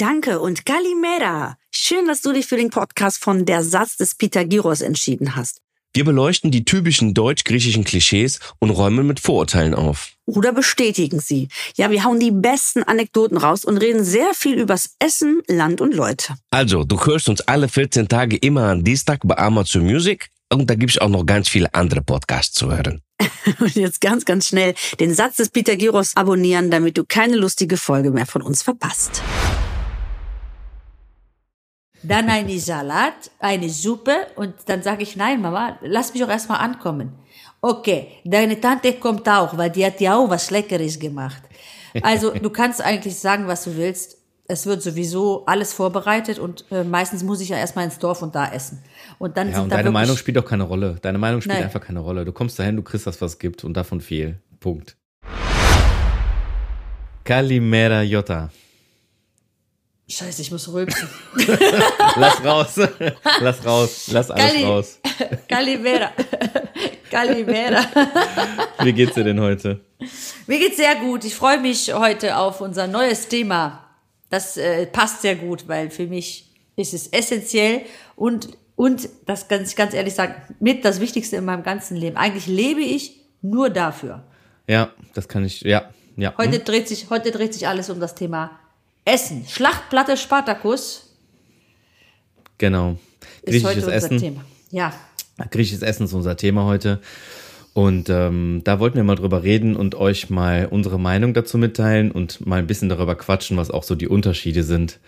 Danke und Kalimera. Schön, dass du dich für den Podcast von Der Satz des Peter Giros entschieden hast. Wir beleuchten die typischen deutsch-griechischen Klischees und räumen mit Vorurteilen auf. Oder bestätigen sie. Ja, wir hauen die besten Anekdoten raus und reden sehr viel übers Essen, Land und Leute. Also, du hörst uns alle 14 Tage immer am Dienstag bei Amazon Music und da gibt es auch noch ganz viele andere Podcasts zu hören. Und jetzt ganz, ganz schnell den Satz des Peter Giros abonnieren, damit du keine lustige Folge mehr von uns verpasst. Dann einen Salat, eine Suppe und dann sage ich, nein Mama, lass mich doch erstmal ankommen. Okay, deine Tante kommt auch, weil die hat ja auch was Leckeres gemacht. Also du kannst eigentlich sagen, was du willst. Es wird sowieso alles vorbereitet und meistens muss ich ja erstmal ins Dorf und da essen. Und dann ja, und deine Meinung spielt auch keine Rolle. Deine Meinung spielt einfach keine Rolle. Du kommst dahin, du kriegst das, was es gibt und davon viel. Punkt. Kalimera Jota. Scheiße, ich muss rülpsen. Lass raus. Lass alles raus. Kalimera. Wie geht's dir denn heute? Mir geht's sehr gut. Ich freue mich heute auf unser neues Thema. Das passt sehr gut, weil für mich ist es essentiell und das kann ich ganz ehrlich sagen, mit das Wichtigste in meinem ganzen Leben. Eigentlich lebe ich nur dafür. Ja, das kann ich, ja. Heute dreht sich alles um das Thema Essen. Schlachtplatte Spartacus. Genau. Griechisches Essen. Thema. Ja. Griechisches Essen ist unser Thema heute. Und da wollten wir mal drüber reden und euch mal unsere Meinung dazu mitteilen und mal ein bisschen darüber quatschen, was auch so die Unterschiede sind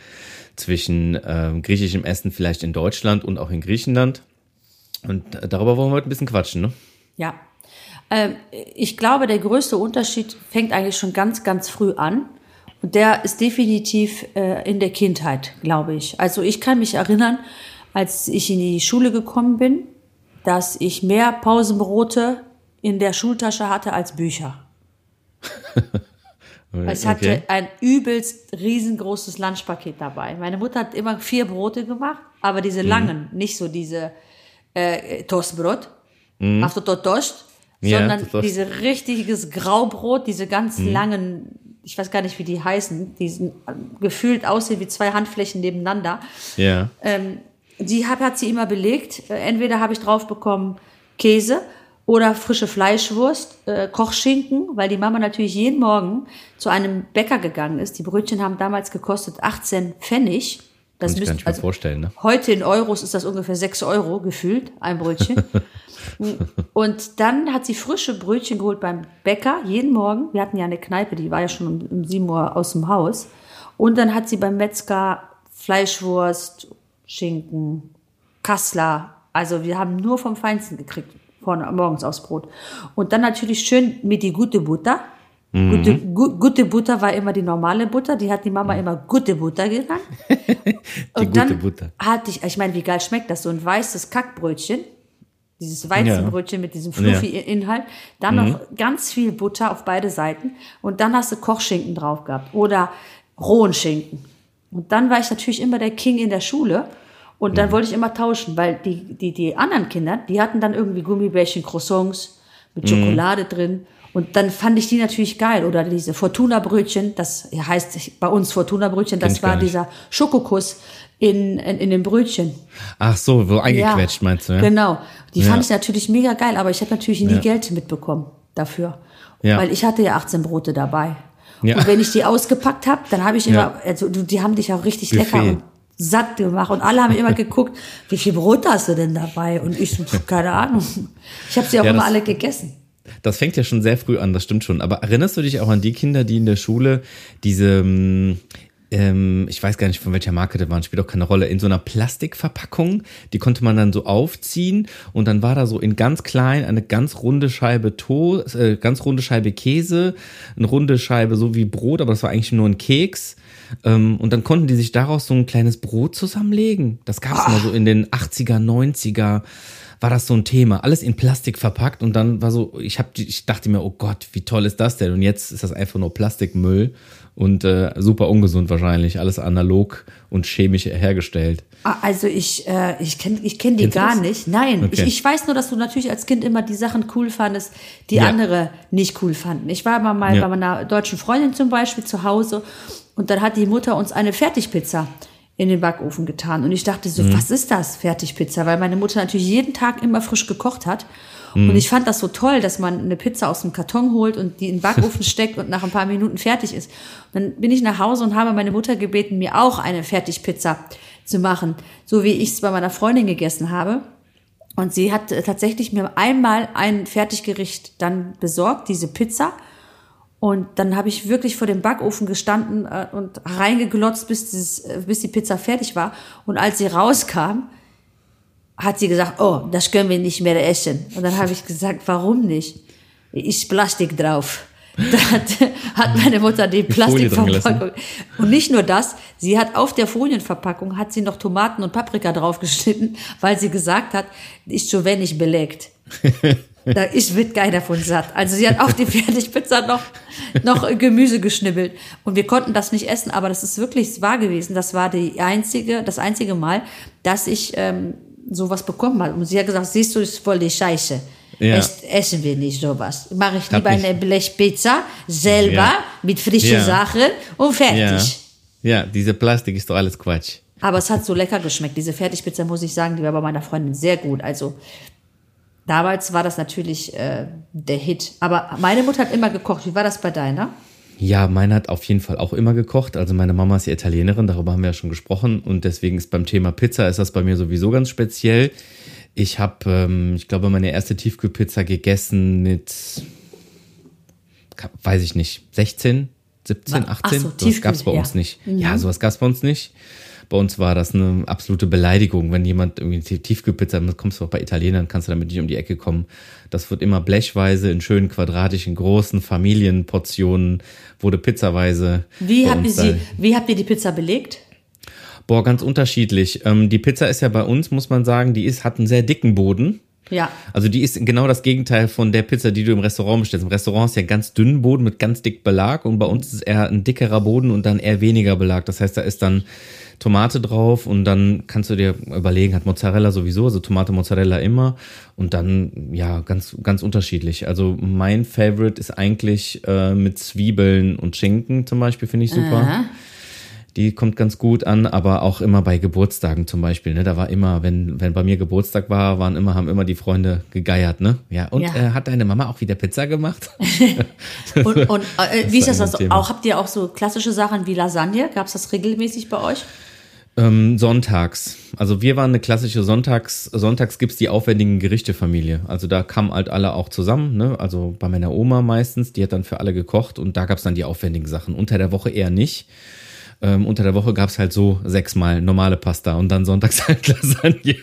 zwischen griechischem Essen vielleicht in Deutschland und auch in Griechenland. Und darüber wollen wir heute ein bisschen quatschen, ne? Ja. Ich glaube, der größte Unterschied fängt eigentlich schon ganz, ganz früh an. Und der ist definitiv in der Kindheit, glaube ich. Also ich kann mich erinnern, als ich in die Schule gekommen bin, dass ich mehr Pausenbrote in der Schultasche hatte als Bücher. Ich hatte ein übelst riesengroßes Lunchpaket dabei. Meine Mutter hat immer 4 Brote gemacht, aber diese langen, nicht so diese Toastbrot, also Toast, sondern dieses richtiges Graubrot, diese ganz langen, ich weiß gar nicht, wie die heißen, die gefühlt aussehen wie 2 Handflächen nebeneinander. Ja. Die hat sie immer belegt. Entweder habe ich drauf bekommen Käse oder frische Fleischwurst, Kochschinken, weil die Mama natürlich jeden Morgen zu einem Bäcker gegangen ist. Die Brötchen haben damals gekostet 18 Pfennig. Das kann ich mir vorstellen, ne? Heute in Euros ist das ungefähr 6 € gefühlt, ein Brötchen. Und dann hat sie frische Brötchen geholt beim Bäcker, jeden Morgen. Wir hatten ja eine Kneipe, die war ja schon um 7 Uhr aus dem Haus. Und dann hat sie beim Metzger Fleischwurst, Schinken, Kassler. Also wir haben nur vom Feinsten gekriegt, vorne morgens aufs Brot. Und dann natürlich schön mit die gute Butter. Gute Butter war immer die normale Butter, die hat die Mama immer gute Butter genannt. Und dann hatte ich meine, wie geil schmeckt das, so ein weißes Kackbrötchen, dieses Weizenbrötchen mit diesem fluffy Inhalt, dann noch ganz viel Butter auf beide Seiten und dann hast du Kochschinken drauf gehabt oder rohen Schinken. Und dann war ich natürlich immer der King in der Schule und dann wollte ich immer tauschen, weil die anderen Kinder, die hatten dann irgendwie Gummibärchen, Croissants mit Schokolade drin. Und dann fand ich die natürlich geil. Oder diese Fortuna-Brötchen, das heißt bei uns Fortuna-Brötchen, das war dieser Schokokuss in den Brötchen. Ach so, wo eingequetscht meinst du, ja? Genau. Die fand ich natürlich mega geil, aber ich habe natürlich nie Geld mitbekommen dafür. Ja. Weil ich hatte ja 18 Brote dabei. Ja. Und wenn ich die ausgepackt habe, dann habe ich immer, also die haben dich ja richtig lecker und satt gemacht. Und alle haben immer geguckt, wie viel Brot hast du denn dabei? Und ich so, keine Ahnung. Ich habe sie auch immer alle gegessen. Das fängt ja schon sehr früh an, das stimmt schon. Aber erinnerst du dich auch an die Kinder, die in der Schule diese, ich weiß gar nicht, von welcher Marke das waren, spielt auch keine Rolle, in so einer Plastikverpackung, die konnte man dann so aufziehen und dann war da so in ganz klein eine ganz runde Scheibe Toast, ganz runde Scheibe Käse, eine runde Scheibe so wie Brot, aber das war eigentlich nur ein Keks. Und dann konnten die sich daraus so ein kleines Brot zusammenlegen. Das gab es immer so in den 80er, 90er. War das so ein Thema, alles in Plastik verpackt und dann war so, ich dachte mir, oh Gott, wie toll ist das denn? Und jetzt ist das einfach nur Plastikmüll und super ungesund wahrscheinlich, alles analog und chemisch hergestellt. Also ich kenn die gar nicht. Nein, okay. Ich weiß nur, dass du natürlich als Kind immer die Sachen cool fandest, die andere nicht cool fanden. Ich war mal bei meiner deutschen Freundin zum Beispiel zu Hause Und dann hat die Mutter uns eine Fertigpizza in den Backofen getan. Und ich dachte so, was ist das, Fertigpizza? Weil meine Mutter natürlich jeden Tag immer frisch gekocht hat. Und ich fand das so toll, dass man eine Pizza aus dem Karton holt und die in den Backofen steckt und nach ein paar Minuten fertig ist. Und dann bin ich nach Hause und habe meine Mutter gebeten, mir auch eine Fertigpizza zu machen. So wie ich es bei meiner Freundin gegessen habe. Und sie hat tatsächlich mir einmal ein Fertiggericht dann besorgt, diese Pizza. Und dann habe ich wirklich vor dem Backofen gestanden und reingeglotzt, bis die Pizza fertig war. Und als sie rauskam, hat sie gesagt, oh, das können wir nicht mehr essen. Und dann habe ich gesagt, warum nicht? Ist Plastik drauf. Da hat meine Mutter die Plastikverpackung. Und nicht nur das, sie hat auf der Folienverpackung hat sie noch Tomaten und Paprika draufgeschnitten, weil sie gesagt hat, ist zu wenig belegt. Ich wird keiner von satt. Also sie hat auf die Fertigpizza noch Gemüse geschnibbelt. Und wir konnten das nicht essen, aber das ist wirklich wahr gewesen. Das war das einzige Mal, dass ich sowas bekommen habe. Und sie hat gesagt, siehst du, ist voll die Scheiße. Ja. Essen wir nicht sowas. Mache ich lieber eine Blechpizza selber mit frischen Sachen und fertig. Ja, diese Plastik ist doch alles Quatsch. Aber es hat so lecker geschmeckt. Diese Fertigpizza, muss ich sagen, die war bei meiner Freundin sehr gut. Also damals war das natürlich der Hit. Aber meine Mutter hat immer gekocht. Wie war das bei deiner? Ja, meine hat auf jeden Fall auch immer gekocht. Also meine Mama ist ja Italienerin, darüber haben wir ja schon gesprochen. Und deswegen ist beim Thema Pizza ist das bei mir sowieso ganz speziell. Ich habe, ich glaube, meine erste Tiefkühlpizza gegessen mit, weiß ich nicht, 16, 17, 18. Ach so, sowas gab es bei uns nicht. Ja, sowas gab es bei uns nicht. Bei uns war das eine absolute Beleidigung, wenn jemand irgendwie eine Tiefkühlpizza, dann kommst du auch bei Italienern, kannst du damit nicht um die Ecke kommen. Das wird immer blechweise in schönen quadratischen, großen Familienportionen, wurde pizzaweise. Wie habt ihr die Pizza belegt? Boah, ganz unterschiedlich. Die Pizza ist ja bei uns, muss man sagen, hat einen sehr dicken Boden. Ja. Also die ist genau das Gegenteil von der Pizza, die du im Restaurant bestellst. Im Restaurant ist ja ganz dünn Boden mit ganz dick Belag und bei uns ist es eher ein dickerer Boden und dann eher weniger Belag. Das heißt, da ist dann Tomate drauf und dann kannst du dir überlegen, hat Mozzarella sowieso, also Tomate, Mozzarella immer und dann, ja, ganz, ganz unterschiedlich. Also mein Favorite ist eigentlich mit Zwiebeln und Schinken zum Beispiel, finde ich super. Aha. Die kommt ganz gut an, aber auch immer bei Geburtstagen zum Beispiel. Ne? Da war immer, wenn bei mir Geburtstag war, haben immer die Freunde gegeiert. Ne? Ja. Und hat deine Mama auch wieder Pizza gemacht? und wie ist das? Also auch, habt ihr auch so klassische Sachen wie Lasagne? Gab es das regelmäßig bei euch? Sonntags. Also wir waren eine klassische Sonntags gibt's die aufwendigen Gerichte-Familie. Also da kamen halt alle auch zusammen, ne? Also bei meiner Oma meistens, die hat dann für alle gekocht und da gab's dann die aufwendigen Sachen. Unter der Woche eher nicht. Unter der Woche gab es halt so 6-mal normale Pasta und dann sonntags halt Lasagne.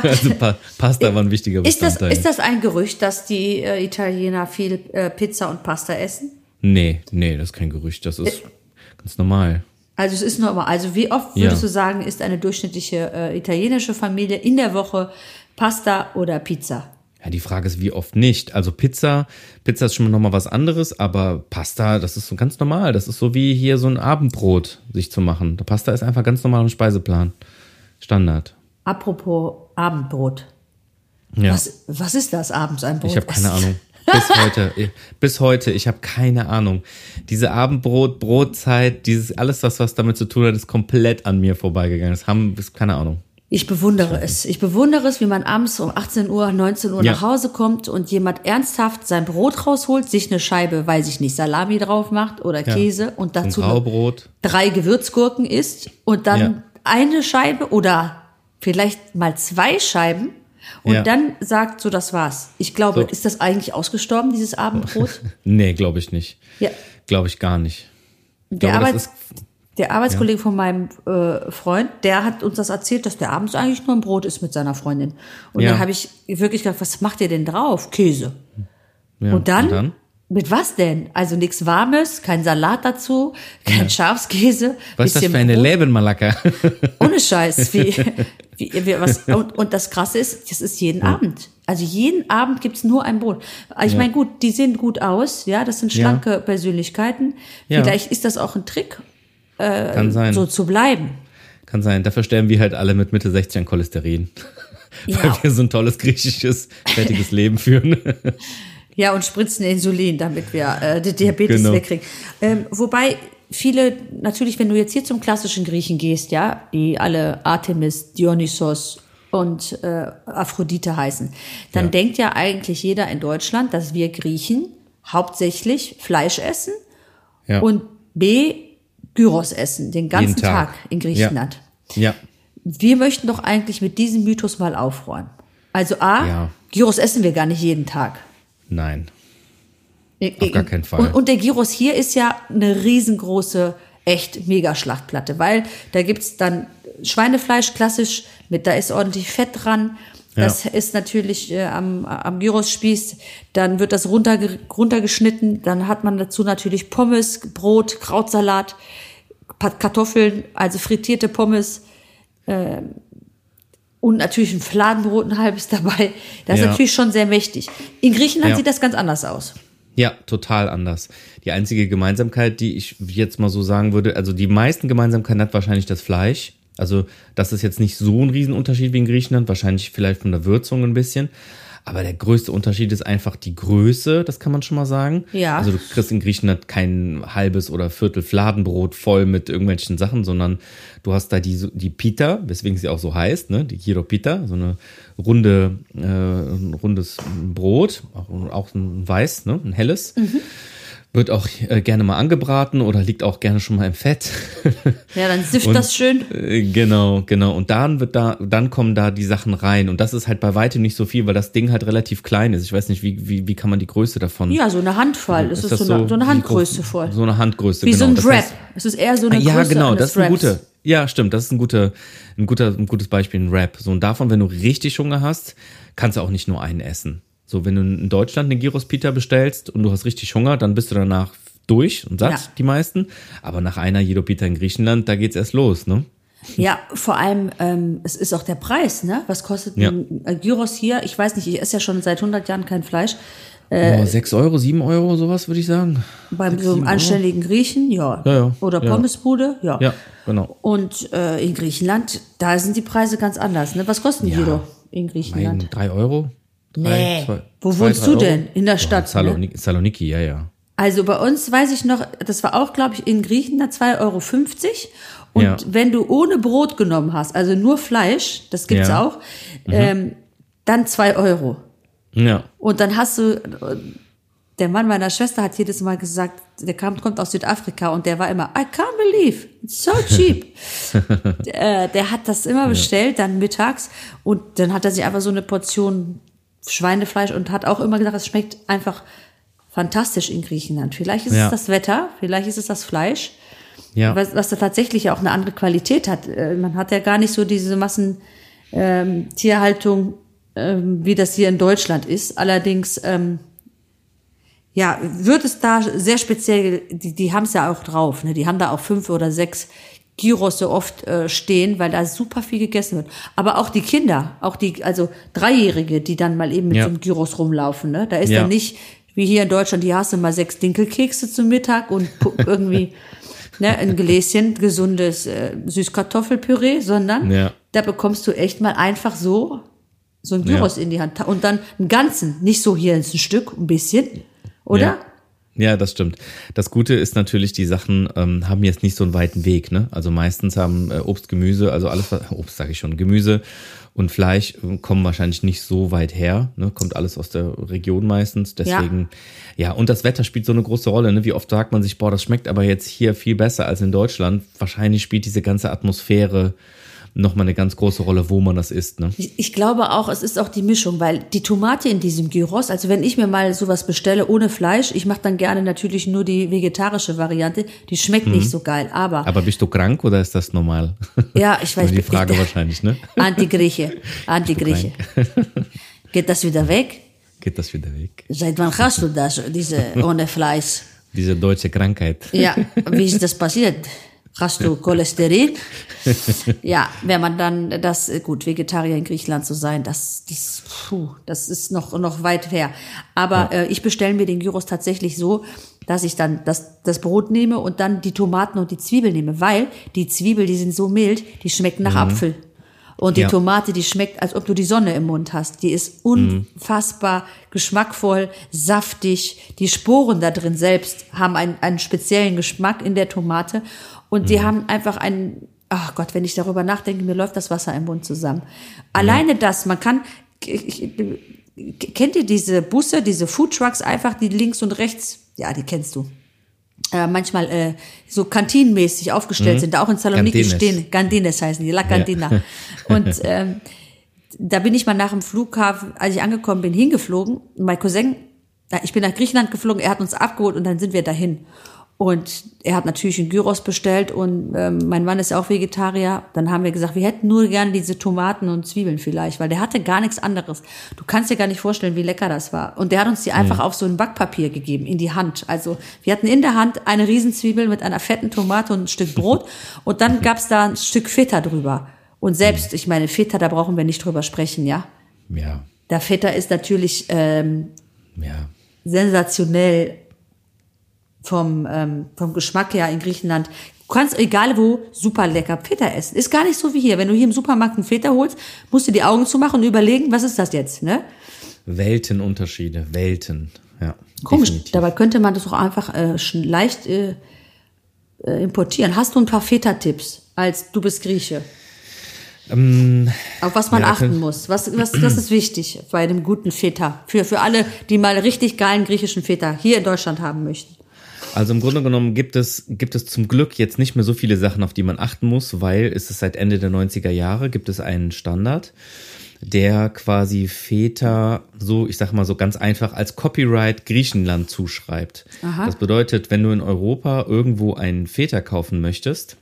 Also Pasta war ein wichtiger Bestandteil. Ist das ein Gerücht, dass die Italiener viel Pizza und Pasta essen? Nee, das ist kein Gerücht. Das ist ganz normal. Also es ist normal. Also wie oft würdest du sagen, ist eine durchschnittliche italienische Familie in der Woche Pasta oder Pizza? Ja, die Frage ist, wie oft nicht. Also Pizza ist schon nochmal was anderes, aber Pasta, das ist so ganz normal. Das ist so wie hier so ein Abendbrot sich zu machen. Der Pasta ist einfach ganz normal im Speiseplan. Standard. Apropos Abendbrot. Ja. Was ist das abends ein Brot? Ich habe keine Ahnung. Bis heute, ich habe keine Ahnung. Diese Brotzeit, dieses alles, was damit zu tun hat, ist komplett an mir vorbeigegangen. Das ist keine Ahnung. Ich bewundere es, wie man abends um 18 Uhr, 19 Uhr nach Hause kommt und jemand ernsthaft sein Brot rausholt, sich eine Scheibe, weiß ich nicht, Salami drauf macht oder Käse und dazu drei Gewürzgurken isst und dann eine Scheibe oder vielleicht mal zwei Scheiben und dann sagt, so, das war's. Ich glaube, ist das eigentlich ausgestorben, dieses Abendbrot? Nee, glaube ich nicht. Ja. Glaube ich gar nicht. Der Arbeitskollege von meinem Freund, der hat uns das erzählt, dass der abends eigentlich nur ein Brot isst mit seiner Freundin. Und dann habe ich wirklich gedacht, was macht ihr denn drauf? Käse. Ja. Und dann? Mit was denn? Also nichts Warmes, kein Salat dazu, kein Schafskäse. Was ist das für eine Lebenmalaka? Ohne Scheiß. Und das Krasse ist, das ist jeden Abend. Also jeden Abend gibt's nur ein Brot. Ich meine, gut, die sehen gut aus. Ja, das sind schlanke Persönlichkeiten. Ja. Vielleicht ist das auch ein Trick. Kann sein. So zu bleiben. Kann sein. Dafür sterben wir halt alle mit Mitte 60 an Cholesterin. Weil wir so ein tolles griechisches, fertiges Leben führen. Ja, und spritzen Insulin, damit wir die Diabetes wegkriegen. Wobei viele, natürlich, wenn du jetzt hier zum klassischen Griechen gehst, ja, die alle Artemis, Dionysos und Aphrodite heißen, dann denkt ja eigentlich jeder in Deutschland, dass wir Griechen hauptsächlich Fleisch essen und Gyros essen, den ganzen Tag in Griechenland. Ja. Wir möchten doch eigentlich mit diesem Mythos mal aufräumen. Also Gyros essen wir gar nicht jeden Tag. Nein. Auf gar keinen Fall. Und der Gyros hier ist ja eine riesengroße, echt mega Schlachtplatte, weil da gibt's dann Schweinefleisch klassisch, mit, da ist ordentlich Fett dran. Das ist natürlich am Gyros-Spieß. Dann wird das runtergeschnitten. Dann hat man dazu natürlich Pommes, Brot, Krautsalat, Kartoffeln, also frittierte Pommes. Und natürlich ein Fladenbrot, ein halbes dabei. Das ist natürlich schon sehr mächtig. In Griechenland sieht das ganz anders aus. Ja, total anders. Die einzige Gemeinsamkeit, die ich jetzt mal so sagen würde, also die meisten Gemeinsamkeiten hat wahrscheinlich das Fleisch. Also das ist jetzt nicht so ein Riesenunterschied wie in Griechenland, wahrscheinlich vielleicht von der Würzung ein bisschen. Aber der größte Unterschied ist einfach die Größe, das kann man schon mal sagen. Ja. Also du kriegst in Griechenland kein halbes oder Viertel Fladenbrot voll mit irgendwelchen Sachen, sondern du hast da die Pita, weswegen sie auch so heißt, ne? Die Gyropita, so eine rundes Brot, auch ein weiß, ne? Ein helles. Mhm. Wird auch gerne mal angebraten oder liegt auch gerne schon mal im Fett. Ja, dann süfft das schön. Genau. Und dann kommen da die Sachen rein. Und das ist halt bei weitem nicht so viel, weil das Ding halt relativ klein ist. Ich weiß nicht, wie kann man die Größe davon? Ja, so eine Handvoll. Es ist so eine Handgröße voll. So eine Handgröße, wie so ein Wrap. Es ist eher so eine Größe genau, eines Wraps. Ja, stimmt, das ist ein gutes Beispiel, ein Wrap. So, und davon, wenn du richtig Hunger hast, kannst du auch nicht nur einen essen. So, wenn du in Deutschland eine Gyros-Pita bestellst und du hast richtig Hunger, dann bist du danach durch und satt, die meisten. Aber nach einer Gyropita in Griechenland, da geht's erst los, ne? Ja, vor allem, es ist auch der Preis, ne? Was kostet ein Gyros hier? Ich weiß nicht, ich esse ja schon seit 100 Jahren kein Fleisch. 6 €, 7 €, sowas würde ich sagen. Beim so einem anständigen Griechen, Oder Pommesbude, ja. Genau. Und in Griechenland, da sind die Preise ganz anders, ne? Was kostet ein Gyro in Griechenland? 3 €? Nee, wo wohnst du denn? In der Stadt? Thessaloniki, ja. Also bei uns weiß ich noch, das war auch, glaube ich, in Griechenland 2,50 € und wenn du ohne Brot genommen hast, also nur Fleisch, das gibt's auch, dann 2 €. Ja. Und dann hast du, der Mann meiner Schwester hat jedes Mal gesagt, der kommt aus Südafrika und der war immer, I can't believe, it's so cheap. Der hat das immer bestellt, dann mittags und dann hat er sich einfach so eine Portion Schweinefleisch und hat auch immer gesagt, es schmeckt einfach fantastisch in Griechenland. Vielleicht ist es das Wetter, vielleicht ist es das Fleisch, was da tatsächlich auch eine andere Qualität hat. Man hat ja gar nicht so diese Massentierhaltung, wie das hier in Deutschland ist. Allerdings, wird es da sehr speziell, die haben es ja auch drauf, ne? Die haben da auch 5 oder 6 Gyros so oft stehen, weil da super viel gegessen wird. Aber auch die Kinder, also 3-Jährige, die dann mal eben mit so einem Gyros rumlaufen, ne? Da ist dann nicht, wie hier in Deutschland, die hast du mal 6 Dinkelkekse zum Mittag und irgendwie ne, ein Gläschen gesundes Süßkartoffelpüree, sondern da bekommst du echt mal einfach so ein Gyros in die Hand. Und dann einen ganzen, nicht so hier ein Stück, ein bisschen, oder? Ja, das stimmt. Das Gute ist natürlich, die Sachen haben jetzt nicht so einen weiten Weg, ne? Also meistens haben Obst, Gemüse, also alles, Obst sage ich schon, Gemüse und Fleisch kommen wahrscheinlich nicht so weit her, ne? Kommt alles aus der Region meistens, deswegen, und das Wetter spielt so eine große Rolle, ne? Wie oft sagt man sich, boah, das schmeckt aber jetzt hier viel besser als in Deutschland. Wahrscheinlich spielt diese ganze Atmosphäre nochmal eine ganz große Rolle, wo man das isst, ne? Ich glaube auch, es ist auch die Mischung, weil die Tomate in diesem Gyros, also wenn ich mir mal sowas bestelle ohne Fleisch, ich mache dann gerne natürlich nur die vegetarische Variante, die schmeckt nicht so geil, aber... Aber bist du krank oder ist das normal? Ja, ich weiß nicht. Die Frage wahrscheinlich, ne? Antigrieche. Geht das wieder weg? Seit wann hast du das, diese ohne Fleisch? Diese deutsche Krankheit. Ja, wie ist das passiert? Hast du Cholesterin? Ja, wenn man dann Vegetarier in Griechenland zu sein, das ist noch weit her. Aber ich bestelle mir den Gyros tatsächlich so, dass ich dann das Brot nehme und dann die Tomaten und die Zwiebel nehme, weil die Zwiebel, die sind so mild, die schmecken nach Apfel. Und die Tomate, die schmeckt, als ob du die Sonne im Mund hast. Die ist unfassbar geschmackvoll, saftig. Die Sporen da drin selbst haben einen speziellen Geschmack in der Tomate. Und die haben einfach einen, ach Gott, wenn ich darüber nachdenke, mir läuft das Wasser im Mund zusammen. Alleine das, man kann, kennt ihr diese Busse, diese Foodtrucks einfach, die links und rechts, ja, die kennst du. Manchmal so kantinenmäßig aufgestellt sind, da auch in Thessaloniki stehen. Gandines heißen die, La Cantina. Ja. Und da bin ich mal nach dem Flughafen, als ich angekommen bin, hingeflogen. Mein Cousin, ich bin nach Griechenland geflogen, er hat uns abgeholt und dann sind wir dahin. Und er hat natürlich einen Gyros bestellt und mein Mann ist auch Vegetarier. Dann haben wir gesagt, wir hätten nur gerne diese Tomaten und Zwiebeln vielleicht, weil der hatte gar nichts anderes. Du kannst dir gar nicht vorstellen, wie lecker das war. Und der hat uns die einfach auf so ein Backpapier gegeben, in die Hand. Also wir hatten in der Hand eine Riesenzwiebel mit einer fetten Tomate und ein Stück Brot. Und dann gab's da ein Stück Feta drüber. Und selbst, ich meine, Feta, da brauchen wir nicht drüber sprechen, ja? Ja. Der Feta ist natürlich sensationell vom Geschmack her in Griechenland. Du kannst, egal wo, super lecker Feta essen. Ist gar nicht so wie hier. Wenn du hier im Supermarkt einen Feta holst, musst du die Augen zumachen und überlegen, was ist das jetzt, ne? Weltenunterschiede, Welten. Ja, komisch, definitiv. Dabei könnte man das auch einfach leicht importieren. Hast du ein paar Feta-Tipps, als du bist Grieche? Auf was man achten muss. Was, das ist wichtig bei dem guten Feta. Für alle, die mal richtig geilen griechischen Feta hier in Deutschland haben möchten. Also im Grunde genommen gibt es zum Glück jetzt nicht mehr so viele Sachen, auf die man achten muss, weil es ist seit Ende der 90er Jahre gibt es einen Standard, der quasi Feta so, ich sag mal so ganz einfach, als Copyright Griechenland zuschreibt. Aha. Das bedeutet, wenn du in Europa irgendwo einen Feta kaufen möchtest,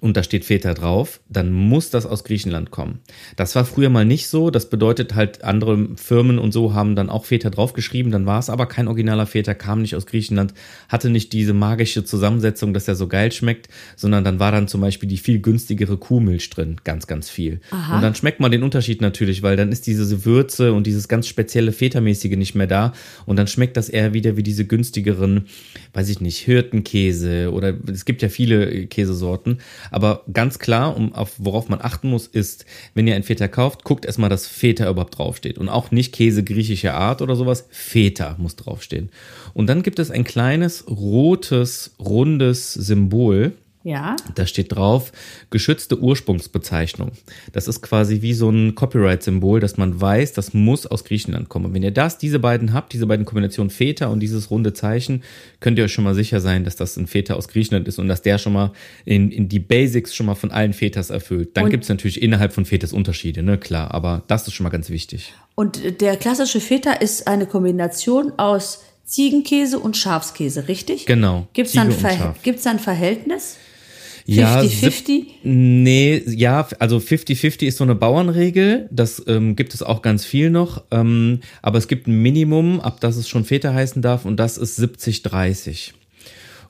und da steht Feta drauf, dann muss das aus Griechenland kommen. Das war früher mal nicht so, das bedeutet halt, andere Firmen und so haben dann auch Feta draufgeschrieben, dann war es aber kein originaler Feta, kam nicht aus Griechenland, hatte nicht diese magische Zusammensetzung, dass er so geil schmeckt, sondern dann war dann zum Beispiel die viel günstigere Kuhmilch drin, ganz, ganz viel. Aha. Und dann schmeckt man den Unterschied natürlich, weil dann ist diese Würze und dieses ganz spezielle Feta-mäßige nicht mehr da und dann schmeckt das eher wieder wie diese günstigeren, weiß ich nicht, Hirtenkäse oder es gibt ja viele Käsesorten. Aber ganz klar, worauf man achten muss, ist, wenn ihr ein Feta kauft, guckt erstmal, dass Feta überhaupt draufsteht. Und auch nicht Käse griechischer Art oder sowas. Feta muss draufstehen. Und dann gibt es ein kleines, rotes, rundes Symbol. Ja. Da steht drauf, geschützte Ursprungsbezeichnung. Das ist quasi wie so ein Copyright-Symbol, dass man weiß, das muss aus Griechenland kommen. Und wenn ihr diese beiden habt, diese beiden Kombinationen Feta und dieses runde Zeichen, könnt ihr euch schon mal sicher sein, dass das ein Feta aus Griechenland ist und dass der schon mal in die Basics schon mal von allen Fetas erfüllt. Dann gibt es natürlich innerhalb von Fetas Unterschiede, ne, klar, aber das ist schon mal ganz wichtig. Und der klassische Feta ist eine Kombination aus Ziegenkäse und Schafskäse, richtig? Genau. Gibt es da ein Verhältnis? 50-50? Nee, ja, also 50-50 ist so eine Bauernregel, das gibt es auch ganz viel noch, aber es gibt ein Minimum, ab das es schon Feta heißen darf und das ist 70-30.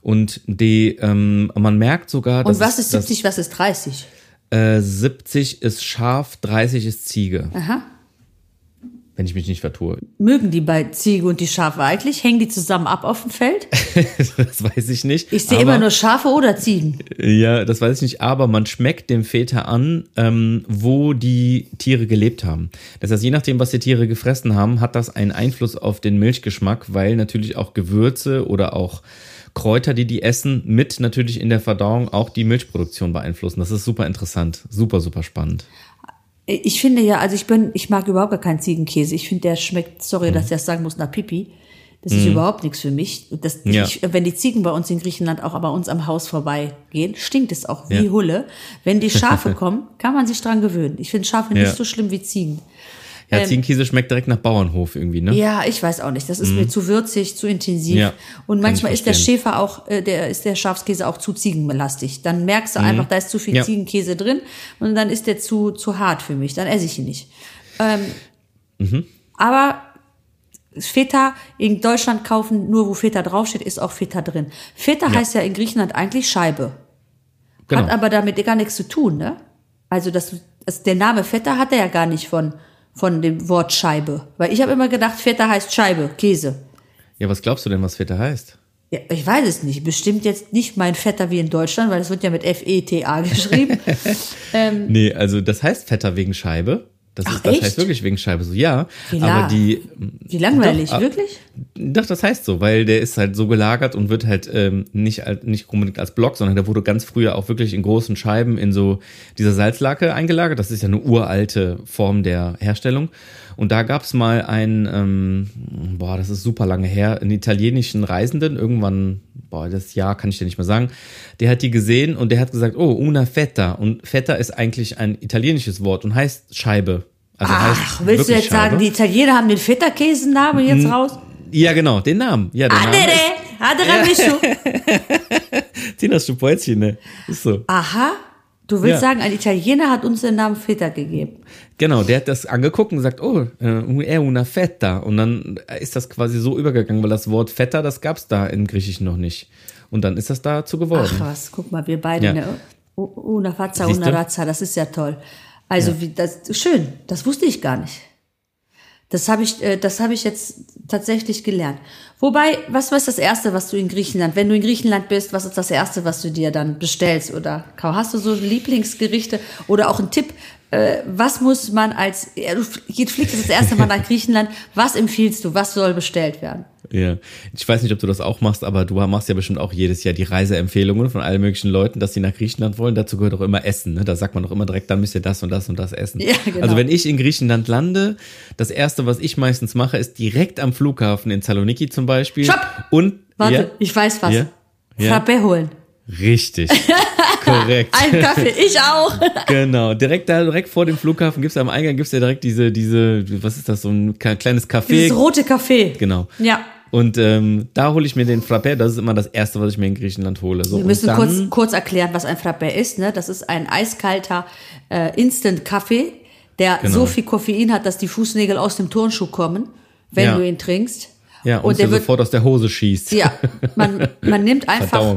Und man merkt sogar, dass... Und was ist 70, was ist 30? 70 ist Schaf, 30 ist Ziege. Aha. Wenn ich mich nicht vertue. Mögen die bei Ziege und die Schafe eigentlich? Hängen die zusammen ab auf dem Feld? Das weiß ich nicht. Ich sehe immer nur Schafe oder Ziegen. Ja, das weiß ich nicht. Aber man schmeckt dem Feta an, wo die Tiere gelebt haben. Das heißt, je nachdem, was die Tiere gefressen haben, hat das einen Einfluss auf den Milchgeschmack, weil natürlich auch Gewürze oder auch Kräuter, die essen, mit natürlich in der Verdauung auch die Milchproduktion beeinflussen. Das ist super interessant. Super, super spannend. Ich finde ja, also ich mag überhaupt gar keinen Ziegenkäse. Ich finde, der schmeckt, sorry, dass ich das sagen muss, nach Pipi. Das ist überhaupt nichts für mich. Wenn die Ziegen bei uns in Griechenland auch bei uns am Haus vorbeigehen, stinkt es auch wie Hulle. Wenn die Schafe kommen, kann man sich dran gewöhnen. Ich finde Schafe nicht so schlimm wie Ziegen. Ja, Ziegenkäse schmeckt direkt nach Bauernhof irgendwie, ne? Ja, ich weiß auch nicht. Das ist mir zu würzig, zu intensiv. Ja, und manchmal ist der Schäfer auch, der Schafskäse auch zu ziegenbelastig. Dann merkst du einfach, da ist zu viel Ziegenkäse drin und dann ist der zu hart für mich. Dann esse ich ihn nicht. Aber Feta in Deutschland kaufen, nur wo Feta draufsteht, ist auch Feta drin. Feta heißt ja in Griechenland eigentlich Scheibe. Genau. Hat aber damit gar nichts zu tun, ne? Also der Name Feta hat er ja gar nicht von dem Wort Scheibe. Weil ich habe immer gedacht, Feta heißt Scheibe, Käse. Ja, was glaubst du denn, was Feta heißt? Ja, ich weiß es nicht. Bestimmt jetzt nicht mein Feta wie in Deutschland, weil es wird ja mit F-E-T-A geschrieben. Nee, also das heißt Feta wegen Scheibe. Das heißt wirklich wegen Scheibe so, ja. Fila. Aber wie langweilig, doch, wirklich? Doch, das heißt so, weil der ist halt so gelagert und wird halt nicht unbedingt als Block, sondern der wurde ganz früher auch wirklich in großen Scheiben in so dieser Salzlake eingelagert. Das ist ja eine uralte Form der Herstellung. Und da gab es mal einen, das ist super lange her, einen italienischen Reisenden, irgendwann, das Jahr kann ich dir nicht mehr sagen, der hat die gesehen und der hat gesagt, oh, una feta. Und feta ist eigentlich ein italienisches Wort und heißt Scheibe. Also willst du jetzt Scheibe sagen, die Italiener haben den Feta-Käse-Namen jetzt raus? Ja, genau, den Namen. Ja, der Name ist... Tina, du Päuzchen, ne? Ist so. Aha, du willst sagen, ein Italiener hat uns den Namen Feta gegeben. Genau, der hat das angeguckt und gesagt, oh, una feta. Und dann ist das quasi so übergegangen, weil das Wort Feta, das gab es da in Griechisch noch nicht. Und dann ist das dazu geworden. Ach was, guck mal, wir beide, ne? Una fazza, una razza, das ist ja toll. Also schön, das wusste ich gar nicht. Das habe ich jetzt tatsächlich gelernt. Wobei, was war das Erste, was du in Griechenland, wenn du in Griechenland bist, was ist das Erste, was du dir dann bestellst? Oder hast du so Lieblingsgerichte oder auch einen Tipp? Was muss man du fliegst das erste Mal nach Griechenland, was empfiehlst du, was soll bestellt werden? Ja, ich weiß nicht, ob du das auch machst, aber du machst ja bestimmt auch jedes Jahr die Reiseempfehlungen von allen möglichen Leuten, dass sie nach Griechenland wollen. Dazu gehört auch immer Essen, ne? Da sagt man doch immer direkt, dann müsst ihr das und das und das essen. Ja, genau. Also wenn ich in Griechenland lande, das Erste, was ich meistens mache, ist direkt am Flughafen in Thessaloniki zum Beispiel. Stopp! Und warte, ich weiß was. Ja. Frappé holen. Richtig, korrekt. Ein Kaffee, ich auch. Genau, direkt vor dem Flughafen gibt's am Eingang gibt's ja direkt diese, was ist das, so ein kleines Café. Dieses rote Café. Genau. Ja. Und da hole ich mir den Frappé, das ist immer das Erste, was ich mir in Griechenland hole. So, wir müssen kurz erklären, was ein Frappé ist, ne? Das ist ein eiskalter Instant-Kaffee, der so viel Koffein hat, dass die Fußnägel aus dem Turnschuh kommen, wenn du ihn trinkst. Ja, und der sofort aus der Hose schießt. Ja, man nimmt einfach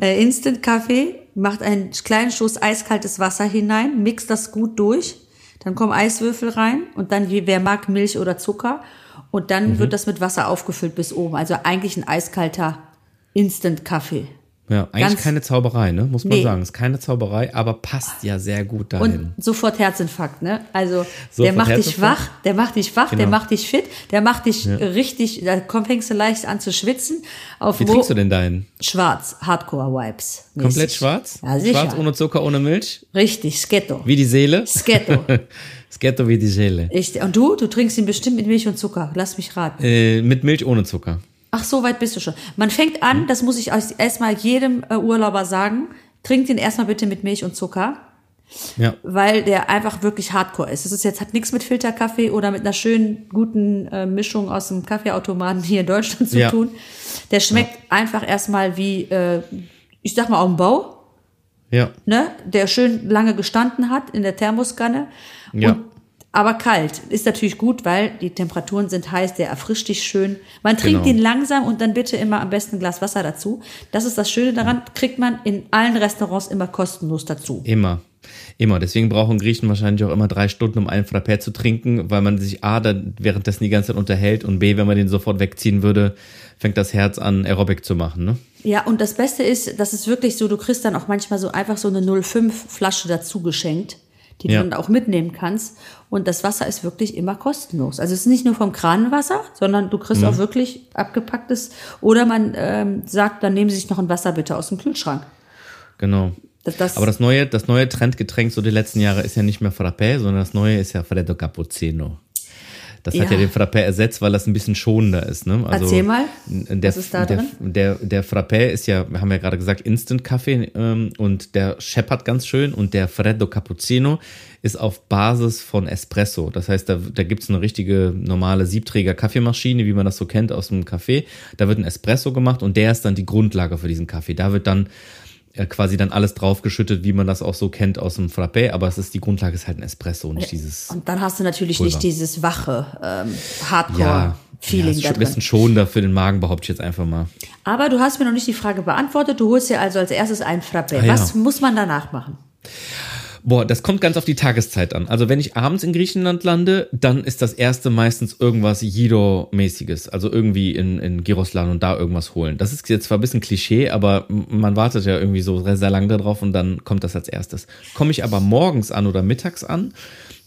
Instant-Kaffee, macht einen kleinen Schuss eiskaltes Wasser hinein, mixt das gut durch, dann kommen Eiswürfel rein und dann, wer mag, Milch oder Zucker und dann wird das mit Wasser aufgefüllt bis oben. Also eigentlich ein eiskalter Instant-Kaffee. Ja, eigentlich keine Zauberei, ne? Muss man sagen. Ist keine Zauberei, aber passt ja sehr gut dahin. Und sofort Herzinfarkt, ne? Also, der macht dich wach, genau. Der macht dich fit, der macht dich richtig, fängst du leicht an zu schwitzen. Wie trinkst du denn deinen? Schwarz, Hardcore-Vibes. Komplett schwarz? Ja, sicher. Schwarz ohne Zucker, ohne Milch? Richtig, Sketto. Wie die Seele? Sketto. Sketto wie die Seele. Und du? Du trinkst ihn bestimmt mit Milch und Zucker. Lass mich raten. Mit Milch ohne Zucker. Ach, so weit bist du schon. Man fängt an, das muss ich erstmal jedem Urlauber sagen, trinkt ihn erstmal bitte mit Milch und Zucker, weil der einfach wirklich hardcore ist. Hat nichts mit Filterkaffee oder mit einer schönen, guten Mischung aus dem Kaffeeautomaten hier in Deutschland zu tun. Der schmeckt einfach erstmal wie, ich sag mal, auf dem Bau. Ja. Ne? Der schön lange gestanden hat in der Thermoskanne. Ja. Aber kalt ist natürlich gut, weil die Temperaturen sind heiß, der erfrischt dich schön. Man trinkt ihn langsam und dann bitte immer am besten ein Glas Wasser dazu. Das ist das Schöne daran, kriegt man in allen Restaurants immer kostenlos dazu. Immer. Deswegen brauchen Griechen wahrscheinlich auch immer 3 Stunden, um einen Frappé zu trinken, weil man sich A, dann währenddessen die ganze Zeit unterhält und B, wenn man den sofort wegziehen würde, fängt das Herz an, Aerobic zu machen, ne? Ja, und das Beste ist, das ist wirklich so, du kriegst dann auch manchmal so einfach so eine 0,5 Flasche dazu geschenkt, die du dann auch mitnehmen kannst. Und das Wasser ist wirklich immer kostenlos. Also es ist nicht nur vom Kranenwasser, sondern du kriegst auch wirklich abgepacktes. Oder man sagt, dann nehmen Sie sich noch ein Wasser bitte aus dem Kühlschrank. Genau. Aber das neue Trendgetränk so die letzten Jahre ist ja nicht mehr Frappé, sondern das neue ist ja Freddo Cappuccino. Das hat ja den Frappé ersetzt, weil das ein bisschen schonender ist. Ne? Also erzähl mal, was ist da drin? Der Frappé ist ja, haben wir ja gerade gesagt, Instant-Kaffee und der scheppert ganz schön. Und der Freddo Cappuccino ist auf Basis von Espresso. Das heißt, da gibt es eine richtige normale Siebträger-Kaffeemaschine, wie man das so kennt aus dem Café. Da wird ein Espresso gemacht und der ist dann die Grundlage für diesen Kaffee. Da wird dann quasi dann alles draufgeschüttet, wie man das auch so kennt aus dem Frappé, aber die Grundlage ist halt ein Espresso, nicht dieses und dann hast du natürlich Pulver. Nicht dieses wache Hardcore-Feeling da drin. Ein bisschen schonender für den Magen, behaupte ich jetzt einfach mal. Aber du hast mir noch nicht die Frage beantwortet, du holst dir also als erstes einen Frappé. Was muss man danach machen? Boah, das kommt ganz auf die Tageszeit an. Also wenn ich abends in Griechenland lande, dann ist das erste meistens irgendwas Gyro-mäßiges. Also irgendwie in Gyrosladen und da irgendwas holen. Das ist jetzt zwar ein bisschen Klischee, aber man wartet ja irgendwie so sehr lang darauf und dann kommt das als erstes. Komme ich aber morgens an oder mittags an,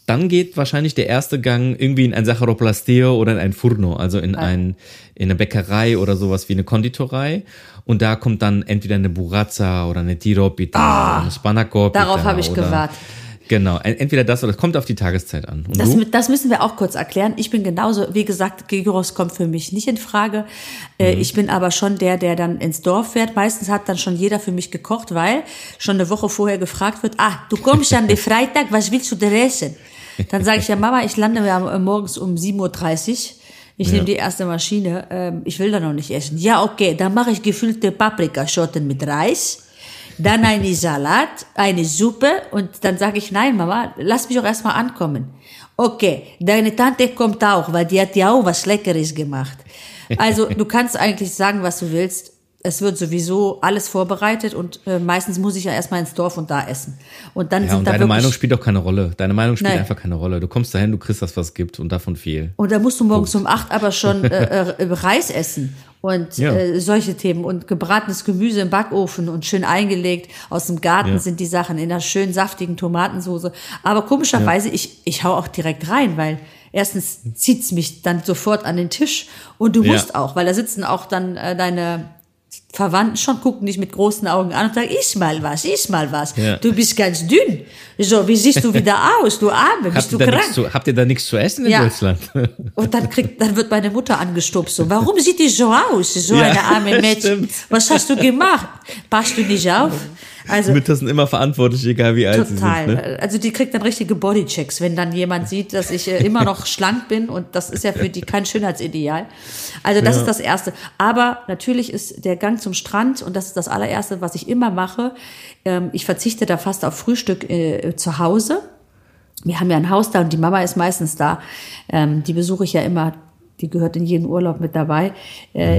dann geht wahrscheinlich der erste Gang irgendwie in ein Saccharoplasteo oder in ein Furno, also in eine Bäckerei oder sowas wie eine Konditorei. Und da kommt dann entweder eine Burrata oder eine Tirobita oder eine Spanakopita. Darauf habe ich gewartet. Genau, entweder das oder es kommt auf die Tageszeit an. Und das müssen wir auch kurz erklären. Ich bin genauso, wie gesagt, Gyros kommt für mich nicht in Frage. Ich bin aber schon der dann ins Dorf fährt. Meistens hat dann schon jeder für mich gekocht, weil schon eine Woche vorher gefragt wird, du kommst an den Freitag, was willst du denn essen? Dann sage ich ja, Mama, ich lande morgens um 7.30 Uhr. Ich nehme die erste Maschine. Ich will da noch nicht essen. Ja, okay, dann mache ich gefüllte Paprikaschoten mit Reis. Dann einen Salat, eine Suppe und dann sage ich, nein, Mama, lass mich doch erstmal ankommen. Okay, deine Tante kommt auch, weil die hat ja auch was Leckeres gemacht. Also du kannst eigentlich sagen, was du willst. Es wird sowieso alles vorbereitet und meistens muss ich ja erstmal ins Dorf und da essen. Und dann und deine Meinung spielt auch keine Rolle. Deine Meinung spielt einfach keine Rolle. Du kommst dahin, du kriegst das, was es gibt und davon viel. Und da musst du morgens um 8 aber schon Reis essen. Und solche Themen und gebratenes Gemüse im Backofen und schön eingelegt aus dem Garten sind die Sachen in einer schönen saftigen Tomatensoße. Aber komischerweise, ich hau auch direkt rein, weil erstens zieht's mich dann sofort an den Tisch und du musst auch, weil da sitzen auch dann deine Verwandten schon, gucken dich mit großen Augen an und sagen, iss mal was. Ja. Du bist ganz dünn. So, wie siehst du wieder aus? Du Arme, bist du krank? Habt ihr da nichts zu essen in Deutschland? Und dann wird meine Mutter angestupst. So, warum sieht die so aus? So eine arme Mädchen. Was hast du gemacht? Passt du nicht auf? Also, Mütter sind immer verantwortlich, egal wie alt sie sind. Total. Also die kriegt dann richtige Bodychecks, wenn dann jemand sieht, dass ich immer noch schlank bin und das ist ja für die kein Schönheitsideal. Also das ist das Erste. Aber natürlich ist der Gang zum Strand und das ist das allererste, was ich immer mache. Ich verzichte da fast auf Frühstück zu Hause. Wir haben ja ein Haus da und die Mama ist meistens da. Die besuche ich ja immer. Die gehört in jeden Urlaub mit dabei.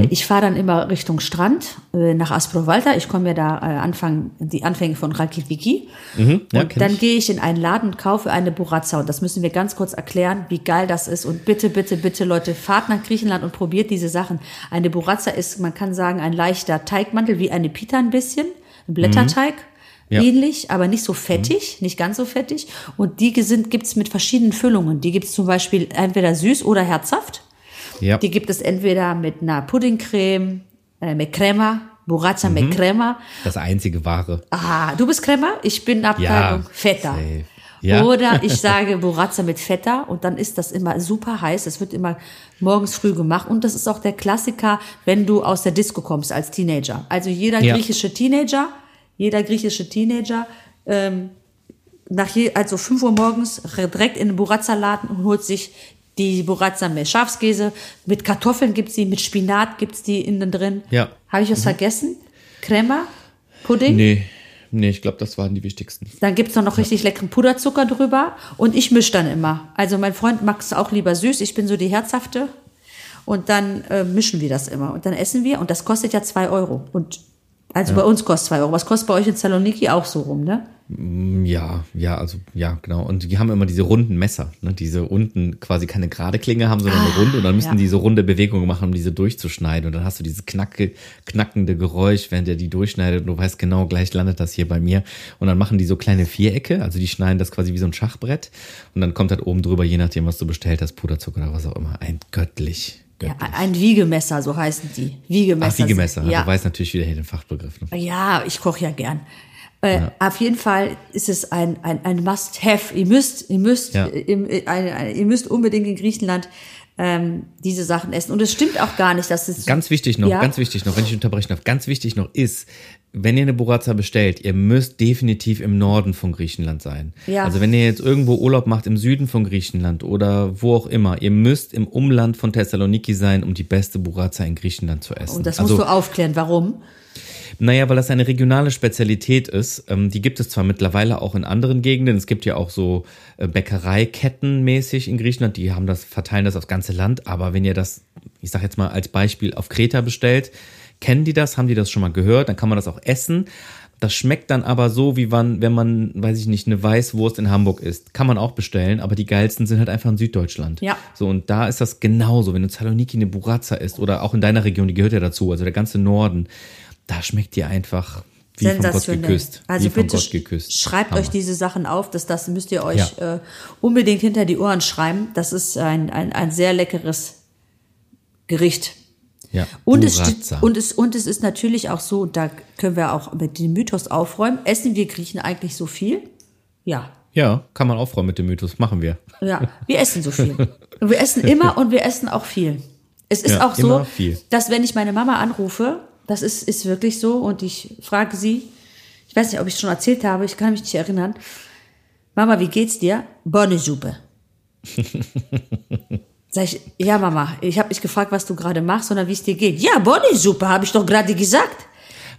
Ich fahre dann immer Richtung Strand, nach Asprovalta. Ich komme ja da die Anfänge von Rakiviki. Und dann gehe ich in einen Laden und kaufe eine Burrata. Und das müssen wir ganz kurz erklären, wie geil das ist. Und bitte, bitte, bitte, Leute, fahrt nach Griechenland und probiert diese Sachen. Eine Burrata ist, man kann sagen, ein leichter Teigmantel, wie eine Pita ein bisschen, ein Blätterteig. Ähnlich, aber nicht so fettig, nicht ganz so fettig. Und die gibt's mit verschiedenen Füllungen. Die gibt's zum Beispiel entweder süß oder herzhaft. Ja. Die gibt es entweder mit einer Puddingcreme, mit Crema, Borazame mit Crema. Das einzige wahre. Ah, du bist Crema? Ich bin Abteilung Feta. Ja. Oder ich sage Burrata mit Feta und dann ist das immer super heiß. Das wird immer morgens früh gemacht und das ist auch der Klassiker, wenn du aus der Disco kommst als Teenager. Also jeder griechische Teenager, also 5 Uhr morgens direkt in den Burrata-Laden und holt sich die Borazame mit Schafskäse, mit Kartoffeln gibt's die, mit Spinat gibt's die innen drin. Ja. Habe ich was vergessen? Crema? Pudding? Nee, ich glaube, das waren die wichtigsten. Dann gibt's noch richtig leckeren Puderzucker drüber und ich mische dann immer. Also mein Freund mag es auch lieber süß, ich bin so die herzhafte und dann mischen wir das immer und dann essen wir und das kostet ja 2 Euro. Und also bei uns kostet 2 Euro. Was kostet bei euch in Thessaloniki auch so rum, ne? Ja, genau. Und die haben immer diese runden Messer, ne? Diese unten quasi keine gerade Klinge haben, sondern eine runde. Und dann müssen die so runde Bewegungen machen, um diese durchzuschneiden. Und dann hast du dieses knackende Geräusch, während er die durchschneidet. Und du weißt genau, gleich landet das hier bei mir. Und dann machen die so kleine Vierecke. Also die schneiden das quasi wie so ein Schachbrett. Und dann kommt halt oben drüber, je nachdem, was du bestellt hast, Puderzucker oder was auch immer. Göttlich. Ja, ein Wiegemesser, so heißen die. Wiegemesser. Ach, Wiegemesser. Ja. Du weißt natürlich wieder hier den Fachbegriff. Ne? Ja, ich koche ja gern. Auf jeden Fall ist es ein Must-Have. Ihr müsst unbedingt in Griechenland diese Sachen essen. Und es stimmt auch gar nicht, dass es... Ganz wichtig noch, wenn ich unterbrechen darf, ganz wichtig noch ist, wenn ihr eine Burrata bestellt, ihr müsst definitiv im Norden von Griechenland sein. Ja. Also wenn ihr jetzt irgendwo Urlaub macht im Süden von Griechenland oder wo auch immer, ihr müsst im Umland von Thessaloniki sein, um die beste Burrata in Griechenland zu essen. Und das musst du aufklären. Warum? Naja, weil das eine regionale Spezialität ist. Die gibt es zwar mittlerweile auch in anderen Gegenden. Es gibt ja auch so Bäckereiketten mäßig in Griechenland. Die haben das, verteilen das aufs ganze Land. Aber wenn ihr das, ich sag jetzt mal als Beispiel, auf Kreta bestellt, kennen die das, haben die das schon mal gehört, dann kann man das auch essen. Das schmeckt dann aber so, wie wenn man, weiß ich nicht, eine Weißwurst in Hamburg isst. Kann man auch bestellen, aber die geilsten sind halt einfach in Süddeutschland. Ja. So, und da ist das genauso. Wenn du Thessaloniki eine Burrata isst oder auch in deiner Region, die gehört ja dazu, also der ganze Norden, da schmeckt die einfach wie von Gott geküsst. Also bitte schreibt Hammer. Euch diese Sachen auf, das müsst ihr euch unbedingt hinter die Ohren schreiben. Das ist ein sehr leckeres Gericht. Ja, und es ist natürlich auch so, und da können wir auch mit dem Mythos aufräumen, essen wir Griechen eigentlich so viel? Ja. Ja, kann man aufräumen mit dem Mythos, machen wir. Ja, wir essen so viel. Und wir essen immer und wir essen auch viel. Es ist auch so, dass wenn ich meine Mama anrufe, das ist wirklich so, und ich frage sie, ich weiß nicht, ob ich es schon erzählt habe, ich kann mich nicht erinnern, Mama, wie geht's dir? Bonne Suppe. Sag ich, ja Mama, ich habe nicht gefragt, was du gerade machst, sondern wie es dir geht. Ja, Bonnie-Suppe, habe ich doch gerade gesagt.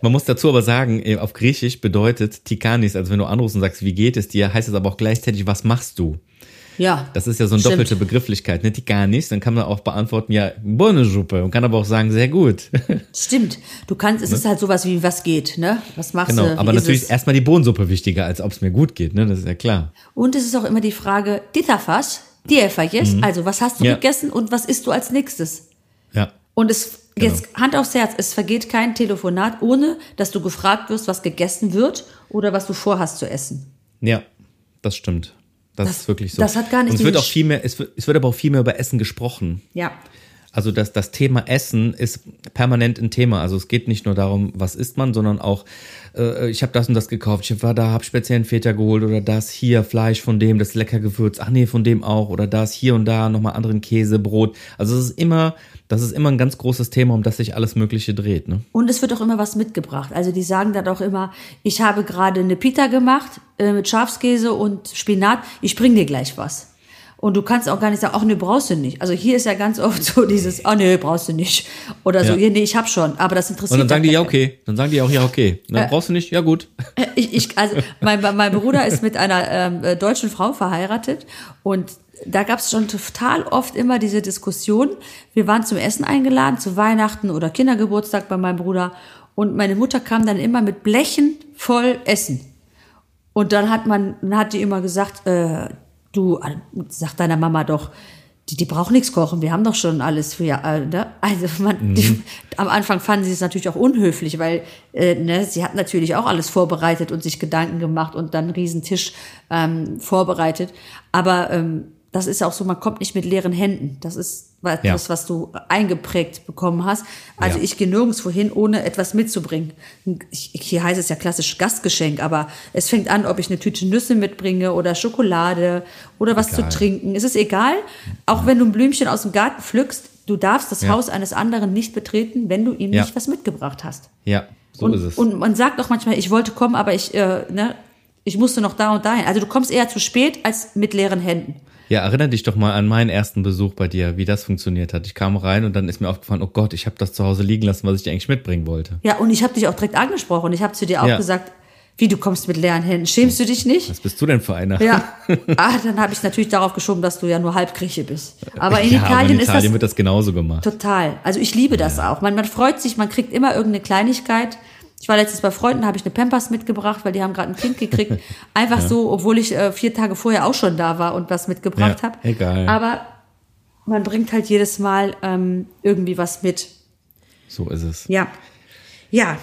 Man muss dazu aber sagen, auf Griechisch bedeutet Tikanis, also wenn du anrufst und sagst, wie geht es dir, heißt es aber auch gleichzeitig, was machst du? Ja. Das ist ja so eine doppelte Begrifflichkeit, ne? Tikanis, dann kann man auch beantworten, ja, Bonnie-Suppe, und kann aber auch sagen, sehr gut. Stimmt, du kannst, es ist halt sowas wie, was geht, ne? Was machst du? Genau, aber natürlich erstmal die Bohnensuppe wichtiger, als ob es mir gut geht, ne? Das ist ja klar. Und es ist auch immer die Frage, Titafas? Also, was hast du gegessen und was isst du als nächstes? Ja. Und es, jetzt Hand aufs Herz, es vergeht kein Telefonat, ohne dass du gefragt wirst, was gegessen wird oder was du vorhast zu essen. Ja, das stimmt. Das ist wirklich so. Das hat gar nicht. Und es wird aber auch viel mehr über Essen gesprochen. Ja. Also das Thema Essen ist permanent ein Thema. Also es geht nicht nur darum, was isst man, sondern auch, ich habe das und das gekauft, ich war da, habe speziellen Feta geholt oder das hier, Fleisch von dem, das lecker Gewürz, ach nee, von dem auch, oder das hier und da, nochmal anderen Käse, Brot. Also das ist immer ein ganz großes Thema, um das sich alles Mögliche dreht. Ne? Und es wird auch immer was mitgebracht. Also die sagen dann auch immer, ich habe gerade eine Pita gemacht mit Schafskäse und Spinat, ich bring dir gleich was. Und du kannst auch gar nicht sagen, ach nee, brauchst du nicht. Also hier ist ja ganz oft so dieses, ach nee, brauchst du nicht. Oder so, nee, ich hab schon, aber das interessiert mich. Und dann sagen die, ja, okay. Dann sagen die auch, ja, okay. Dann brauchst du nicht, ja gut. Also mein Bruder ist mit einer deutschen Frau verheiratet, und da gab es schon total oft immer diese Diskussion. Wir waren zum Essen eingeladen, zu Weihnachten oder Kindergeburtstag bei meinem Bruder, und meine Mutter kam dann immer mit Blechen voll Essen. Und dann hat die immer gesagt, du, sag deiner Mama doch, die braucht nichts kochen, wir haben doch schon alles für, ne? Also am Anfang fanden sie es natürlich auch unhöflich, weil sie hat natürlich auch alles vorbereitet und sich Gedanken gemacht und dann einen riesen Tisch vorbereitet. Aber das ist auch so, man kommt nicht mit leeren Händen. Das ist etwas, was du eingeprägt bekommen hast. Also ich gehe nirgendwo hin, ohne etwas mitzubringen. Hier heißt es ja klassisch Gastgeschenk, aber es fängt an, ob ich eine Tüte Nüsse mitbringe oder Schokolade oder was zu trinken. Es ist egal, auch wenn du ein Blümchen aus dem Garten pflückst, du darfst das Haus eines anderen nicht betreten, wenn du ihm nicht was mitgebracht hast. Ja, so ist es. Und man sagt auch manchmal, ich wollte kommen, aber ich musste noch da und dahin. Also du kommst eher zu spät als mit leeren Händen. Ja, erinnere dich doch mal an meinen ersten Besuch bei dir, wie das funktioniert hat. Ich kam rein und dann ist mir aufgefallen, oh Gott, ich habe das zu Hause liegen lassen, was ich dir eigentlich mitbringen wollte. Ja, und ich habe dich auch direkt angesprochen. Ich habe zu dir auch gesagt, wie, du kommst mit leeren Händen, schämst du dich nicht? Was bist du denn für einer? Ja, dann habe ich natürlich darauf geschoben, dass du ja nur Halbgrieche bist. Aber in Italien wird das genauso gemacht. Total. Also ich liebe das auch. Man freut sich, man kriegt immer irgendeine Kleinigkeit. Ich war letztens bei Freunden, habe ich eine Pampers mitgebracht, weil die haben gerade ein Kind gekriegt. Einfach so, obwohl ich 4 Tage vorher auch schon da war und was mitgebracht habe. Egal. Aber man bringt halt jedes Mal irgendwie was mit. So ist es. Ja. Ja.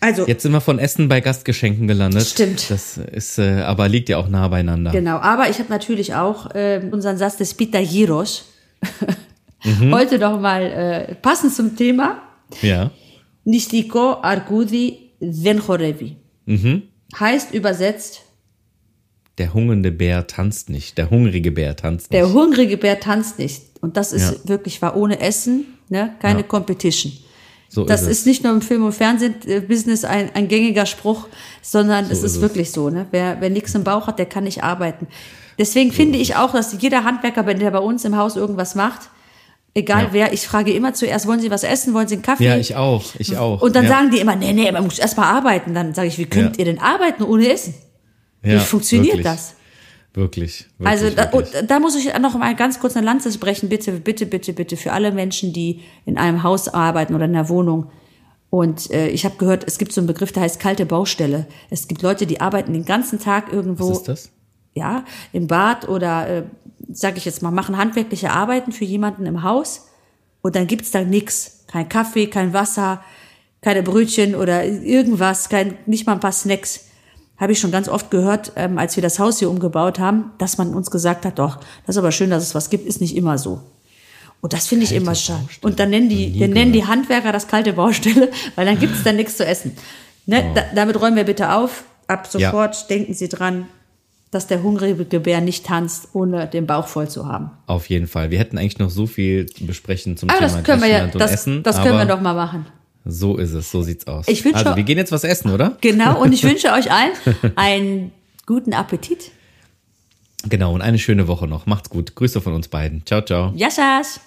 Also, jetzt sind wir von Essen bei Gastgeschenken gelandet. Stimmt. Das ist, aber liegt ja auch nah beieinander. Genau. Aber ich habe natürlich auch unseren Satz des Peter Giros. Heute doch mal passend zum Thema. Ja. Nistiko argudi venchorevi. Heißt übersetzt: Der hungernde Bär tanzt nicht. Der hungrige Bär tanzt nicht. Der hungrige Bär tanzt nicht. Und das ist wirklich wahr. Ohne Essen, ne? Keine Competition. So das ist nicht nur im Film- und Fernsehbusiness ein gängiger Spruch, sondern so es ist wirklich so. Ne? Wer nichts im Bauch hat, der kann nicht arbeiten. Deswegen finde ich auch, dass jeder Handwerker, der bei uns im Haus irgendwas macht, egal wer, ich frage immer zuerst, wollen Sie was essen, wollen Sie einen Kaffee? Ja, ich auch. Und dann sagen die immer, nee, man muss erst mal arbeiten. Dann sage ich, wie könnt ihr denn arbeiten ohne Essen? Wie funktioniert das? Wirklich. Also da muss ich noch mal ganz kurz eine Lanze brechen, bitte, bitte, bitte, bitte, für alle Menschen, die in einem Haus arbeiten oder in einer Wohnung. Und ich habe gehört, es gibt so einen Begriff, der heißt kalte Baustelle. Es gibt Leute, die arbeiten den ganzen Tag irgendwo. Was ist das? Ja, im Bad oder, sag ich jetzt mal, machen handwerkliche Arbeiten für jemanden im Haus. Und dann gibt's da nix. Kein Kaffee, kein Wasser, keine Brötchen oder irgendwas, nicht mal ein paar Snacks. Habe ich schon ganz oft gehört, als wir das Haus hier umgebaut haben, dass man uns gesagt hat, doch, das ist aber schön, dass es was gibt, ist nicht immer so. Und das finde ich immer schade. Und dann nennen die Handwerker das kalte Baustelle, weil dann gibt es dann nichts zu essen. Ne? Oh. Damit räumen wir bitte auf. Ab sofort denken Sie dran, dass der hungrige Bär nicht tanzt, ohne den Bauch voll zu haben. Auf jeden Fall. Wir hätten eigentlich noch so viel zu besprechen zum Thema Griechenland und Essen. Das können wir doch mal machen. So ist es, so sieht's aus. Wir gehen jetzt was essen, oder? Genau, und ich wünsche euch allen einen guten Appetit. Genau, und eine schöne Woche noch. Macht's gut. Grüße von uns beiden. Ciao, ciao. Yassas.